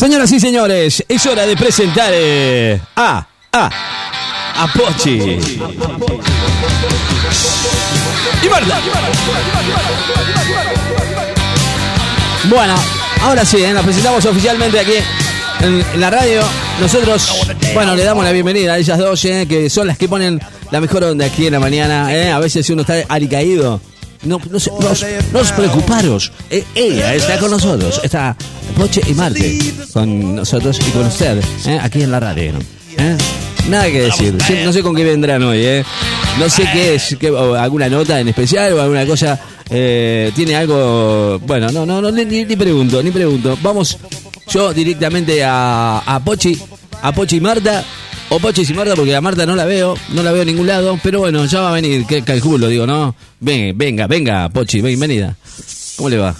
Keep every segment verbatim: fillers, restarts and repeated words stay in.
Señoras y señores, es hora de presentar eh, a, a, a Pochi. Y Marta. Bueno, ahora sí, eh, nos presentamos oficialmente aquí en la radio. Nosotros, bueno, le damos la bienvenida a ellas dos, eh, que son las que ponen la mejor onda aquí en la mañana. Eh. A veces uno está alicaído. No, no, no, no os preocuparos, eh, ella está con nosotros, está Poche y Marte con nosotros y con usted, eh, aquí en la radio, ¿eh? Nada que decir, no sé con qué vendrán hoy, eh. No sé qué es, qué, alguna nota en especial o alguna cosa, eh, tiene algo, bueno, no, no, no, ni, ni pregunto, ni pregunto. Vamos yo directamente a, a Pochi, a Pochi y Marta. O Pochi y Marta, porque a Marta no la veo, no la veo en ningún lado, pero bueno, ya va a venir, que calculo, digo, ¿no? Venga, venga, venga, Pochi, bienvenida. ¿Cómo le va?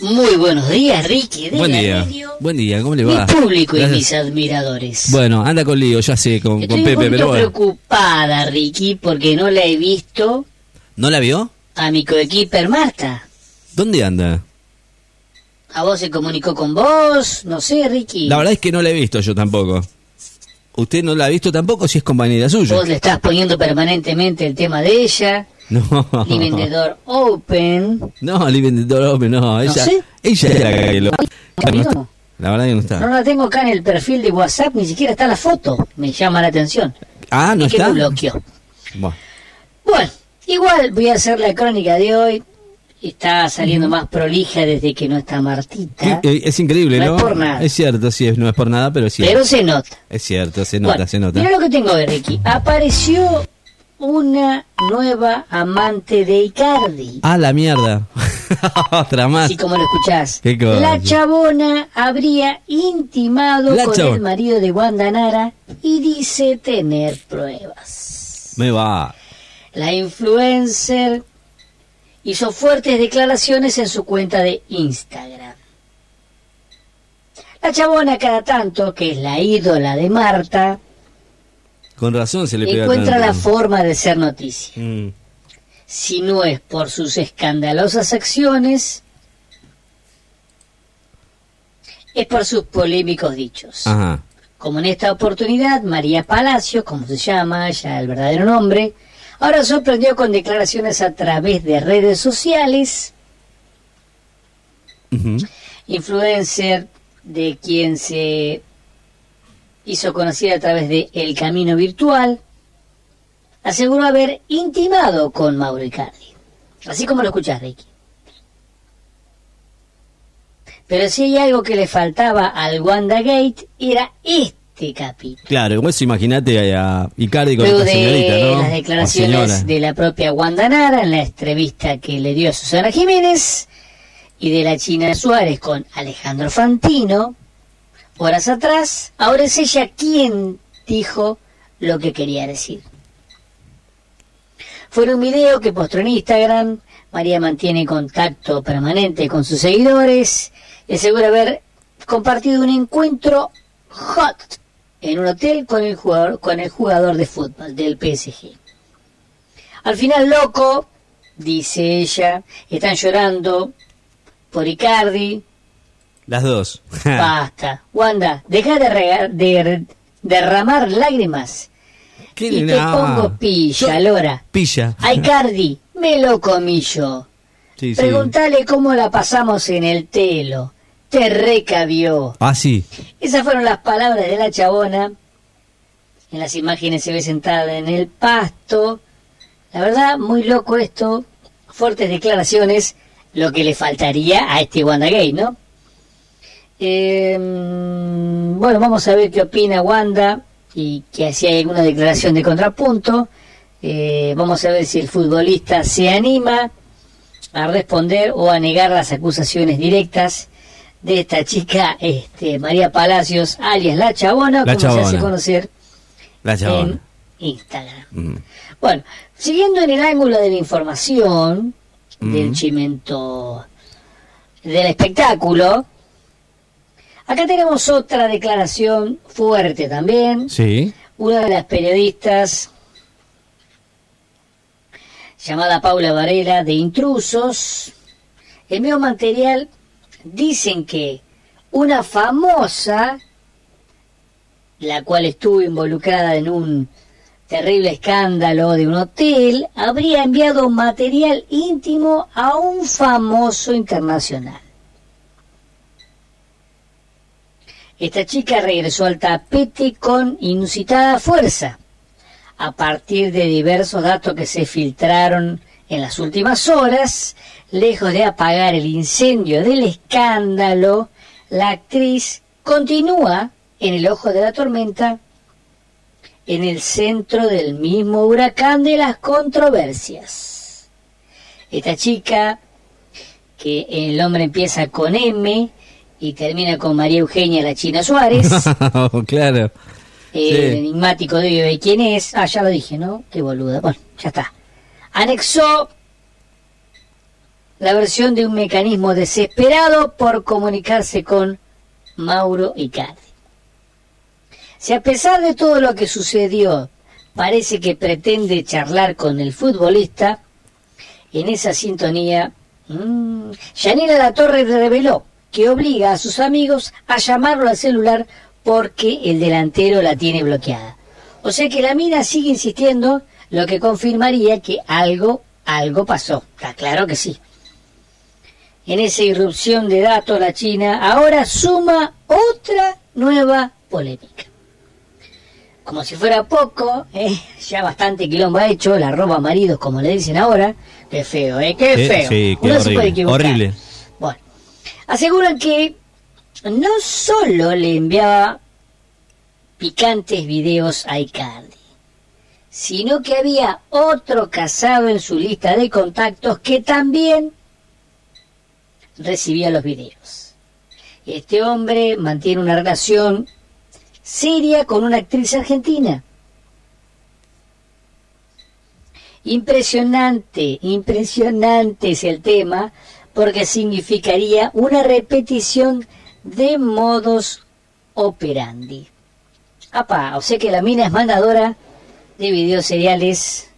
Muy buenos días, Ricky. De buen la día, radio, buen día, ¿cómo le va? Mi público. Gracias. Y mis admiradores. Bueno, anda con lío, ya sé, con, Estoy con Pepe, un pero bueno. Estoy preocupada, Ricky, porque no la he visto. ¿No la vio? A mi coequiper Marta. ¿Dónde anda? ¿A vos se comunicó con vos? No sé, Ricky. La verdad es que no la he visto yo tampoco. Usted no la ha visto tampoco si es compañera suya. Vos le estás poniendo permanentemente el tema de ella. No. Living the Door Open. No, Living the Door Open, no. Ella, no sé. Ella es la que lo... No, la verdad que no está. No la tengo acá en el perfil de WhatsApp, ni siquiera está la foto. Me llama la atención. Ah, no está. Que me bloqueó. Bueno. Bueno, igual voy a hacer la crónica de hoy. Está saliendo más prolija desde que no está Martita. Sí, es increíble, ¿no? No es por nada. Es cierto, sí, no es por nada, pero sí. Pero se nota. Es cierto, se nota, bueno, se nota. Mira lo que tengo de Ricky. Apareció una nueva amante de Icardi. Ah, la mierda. Otra más. Así como lo escuchás. Qué cosa. La chabona habría intimado la con chabón. el marido de Wanda Nara y dice tener pruebas. Me va. La influencer hizo fuertes declaraciones en su cuenta de Instagram. La chabona cada tanto, que es la ídola de Marta, con razón se le pega encuentra tanto. La forma de ser noticia. Mm. Si no es por sus escandalosas acciones, es por sus polémicos dichos. Ajá. Como en esta oportunidad, María Palacio, como se llama ya el verdadero nombre, ahora sorprendió con declaraciones a través de redes sociales. Uh-huh. Influencer de quien se hizo conocida a través de El Camino Virtual, aseguró haber intimado con Mauro Icardi. Así como lo escuchás, Ricky. Pero si hay algo que le faltaba al WandaGate era esto. Este capítulo. Claro, eso imagínate a Icardi con Luego esta señorita, de ¿no? las declaraciones de la propia Wanda Nara en la entrevista que le dio a Susana Jiménez y de la China Suárez con Alejandro Fantino horas atrás, ahora es ella quien dijo lo que quería decir. Fue en un video que postó en Instagram. María mantiene contacto permanente con sus seguidores y asegura haber compartido un encuentro hot en un hotel con el jugador con el jugador de fútbol del P S G. Al final, loco, dice ella, están llorando por Icardi. Las dos. Basta. Wanda, deja de, regar, de, de derramar lágrimas. ¿Qué y no? Te pongo pilla, yo, Lora. Pilla. A Icardi, me lo comí yo. Sí, Preguntale sí. cómo la pasamos en el telo. Te recabió. Ah, sí. Esas fueron las palabras de la chabona. En las imágenes se ve sentada en el pasto. La verdad, muy loco esto. Fuertes declaraciones. Lo que le faltaría a este WandaGate, ¿no? Eh, bueno, vamos a ver qué opina Wanda. Y que si hay alguna declaración de contrapunto. Eh, vamos a ver si el futbolista se anima a responder o a negar las acusaciones directas de esta chica, este, María Palacios, alias La Chabona, la como Chabona. se hace conocer la Chabona. en Instagram. Mm. Bueno, siguiendo en el ángulo de la información, mm. del chimento, del espectáculo, acá tenemos otra declaración fuerte también. Sí. Una de las periodistas, llamada Paula Varela, de Intrusos, envió material. Dicen que una famosa, la cual estuvo involucrada en un terrible escándalo de un hotel, habría enviado material íntimo a un famoso internacional. Esta chica regresó al tapete con inusitada fuerza, a partir de diversos datos que se filtraron en las últimas horas. Lejos de apagar el incendio del escándalo, la actriz continúa en el ojo de la tormenta, en el centro del mismo huracán de las controversias. Esta chica, que el nombre empieza con M y termina con María Eugenia la China Suárez. Claro. El sí. enigmático de quién es. Ah, ya lo dije, ¿no? Qué boluda. Bueno, ya está. Anexó la versión de un mecanismo desesperado por comunicarse con Mauro Icardi. Si a pesar de todo lo que sucedió, parece que pretende charlar con el futbolista, en esa sintonía, mmm, Yanina Latorre reveló que obliga a sus amigos a llamarlo al celular porque el delantero la tiene bloqueada. O sea que la mina sigue insistiendo, lo que confirmaría que algo, algo pasó. Está claro que sí. En esa irrupción de datos, la China ahora suma otra nueva polémica. Como si fuera poco, eh, ya bastante quilombo ha hecho la roba maridos, como le dicen ahora. Qué feo, ¿eh? Qué sí, feo. Sí, qué Uno horrible, se puede equivocar. Horrible. Bueno, aseguran que no solo le enviaba picantes videos a Icardi, sino que había otro casado en su lista de contactos que también recibía los videos. Este hombre mantiene una relación seria con una actriz argentina. Impresionante, impresionante es el tema, porque significaría una repetición de modus operandi. Apá, o sea que la mina es mandadora de videos seriales,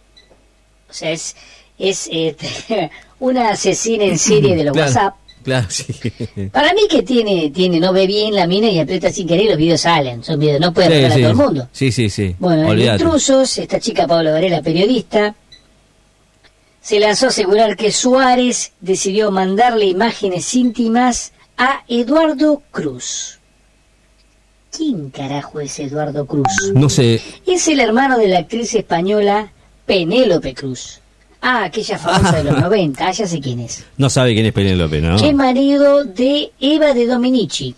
o sea, es, es eh, una asesina en serie de los claro, WhatsApp. Claro, sí. Para mí que tiene, tiene, no ve bien la mina y aprieta sin querer y los videos salen. Son videos, no puede regalar sí, sí. a todo el mundo. Sí, sí, sí. Bueno, en Intrusos, esta chica Paula Varela, periodista, se lanzó a asegurar que Suárez decidió mandarle imágenes íntimas a Eduardo Cruz. ¿Quién carajo es Eduardo Cruz? No sé. Es el hermano de la actriz española Penélope Cruz. Ah, aquella famosa de los noventa, ah, ya sé quién es. No sabe quién es Penélope, ¿no? Es marido de Eva de Dominici.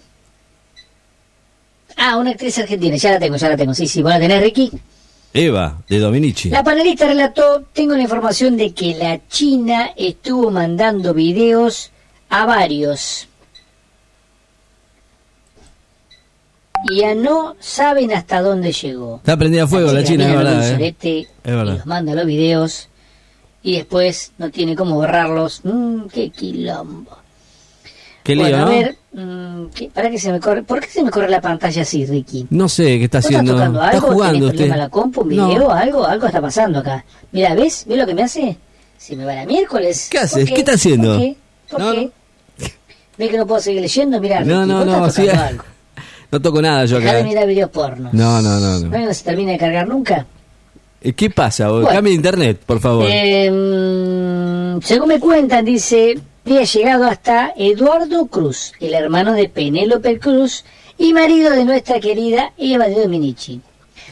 Ah, una actriz argentina, ya la tengo, ya la tengo. Sí, sí, ¿vos la tenés, Ricky? Eva de Dominici. La panelista relató, tengo la información de que la China estuvo mandando videos a varios. Y ya no saben hasta dónde llegó. Está prendida a fuego la China, es verdad, eh. Es verdad. Los manda los videos y después no tiene cómo borrarlos. Mmm, qué quilombo. Qué lío, bueno, a ¿no? ver, mmm, ¿qué, para que se me corre? ¿Por qué se me corre la pantalla así, Ricky? No sé qué está haciendo. ¿Estás tocando algo? ¿Está jugando usted? ¿Problema la compu, un video, no. algo? Algo está pasando acá. Mira, ¿ves? ¿Ves lo que me hace? Se me va la miércoles. ¿Qué haces? ¿Qué? ¿Qué está haciendo? ¿Por qué? ¿Por no, qué? No. ¿Ves que no puedo seguir leyendo? Mirá, Ricky, no, no, no, sí, algo. No toco nada yo acá. Dejá de mirar videos pornos. No, no, no, no. ¿No se termina de cargar nunca? ¿Qué pasa? Bueno, cambia de internet, por favor. Eh, según me cuentan, dice, había llegado hasta Eduardo Cruz, el hermano de Penélope Cruz y marido de nuestra querida Eva de Dominici,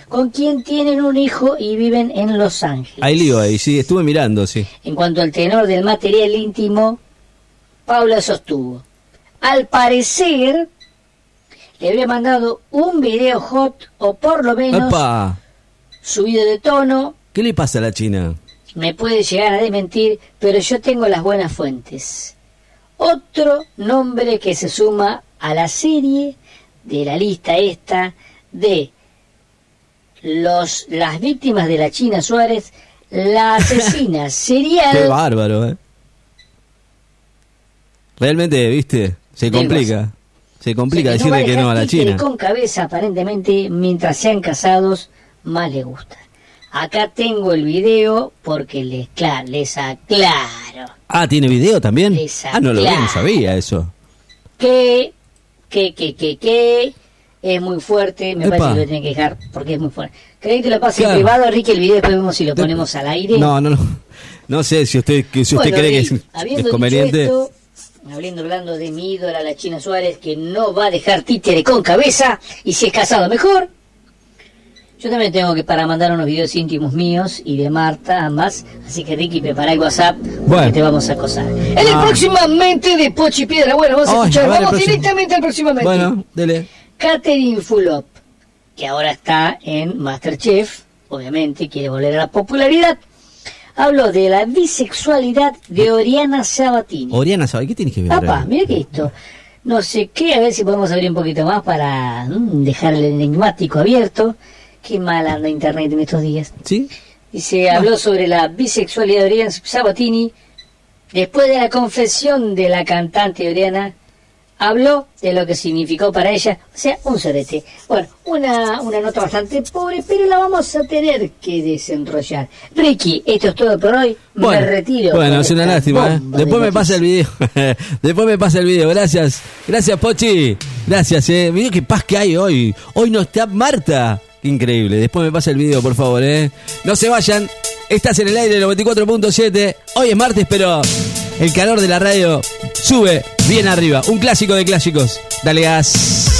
con quien tienen un hijo y viven en Los Ángeles. Hay lío ahí, sí, estuve mirando, sí. En cuanto al tenor del material íntimo, Paula sostuvo, al parecer, le había mandado un video hot, o por lo menos... ¡Opa! Subido de tono. ¿Qué le pasa a la China? Me puede llegar a desmentir, pero yo tengo las buenas fuentes. Otro nombre que se suma a la serie de la lista esta de los las víctimas de la China Suárez, la asesina serial. Qué bárbaro, ¿eh? Realmente, viste, se complica. Se complica o sea, decirle no vale que no a la China. Con cabeza, aparentemente, mientras sean casados, más le gusta. Acá tengo el video porque les, claro, les aclaro. Ah, ¿tiene video también? Les aclaro. Ah, no lo, no sabía eso. Que que, que, que, que, es muy fuerte, me Epa. parece que lo tienen que dejar porque es muy fuerte. ¿Creen que lo pase claro. en privado, Ricky, el video? Después vemos si lo de... ponemos al aire. No, no, no, no sé si usted, que, si bueno, usted cree Rick, que es, es conveniente. Esto, hablando, hablando de mi ídola, la China Suárez, que no va a dejar títere con cabeza, y si es casado mejor. Yo también tengo que para mandar unos videos íntimos míos y de Marta, ambas. Así que, Ricky, prepara el WhatsApp porque bueno. te vamos a acosar. En ah. el próximamente de Pochi Piedra. Bueno, vamos a oh, escuchar. Vale, vamos directamente al próximamente. Bueno, dele. Catherine Fullop, que ahora está en Masterchef, obviamente quiere volver a la popularidad, habló de la bisexualidad de Oriana Sabatini. Oriana Sabatini, ¿qué tiene que ver? Papá, mira que esto, no sé qué, a ver si podemos abrir un poquito más para mm, dejar el enigmático abierto. Qué mal anda internet en estos días. ¿Sí? Y se habló no. sobre la bisexualidad de Oriana Sabatini. Después de la confesión de la cantante Oriana, habló de lo que significó para ella, o sea, un sorete. Bueno, una, una nota bastante pobre, pero la vamos a tener que desenrollar. Ricky, esto es todo por hoy, bueno, me retiro. Bueno, es una lástima, ¿eh? Después de me pasa el video, después me pasa el video, gracias. Gracias, Pochi, gracias, eh. Mirá qué paz que hay hoy, hoy no está Marta. Increíble, después me pasa el video, por favor, eh. No se vayan, estás en el aire noventa y cuatro punto siete, hoy es martes, pero... el calor de la radio sube bien arriba. Un clásico de clásicos. Dale gas.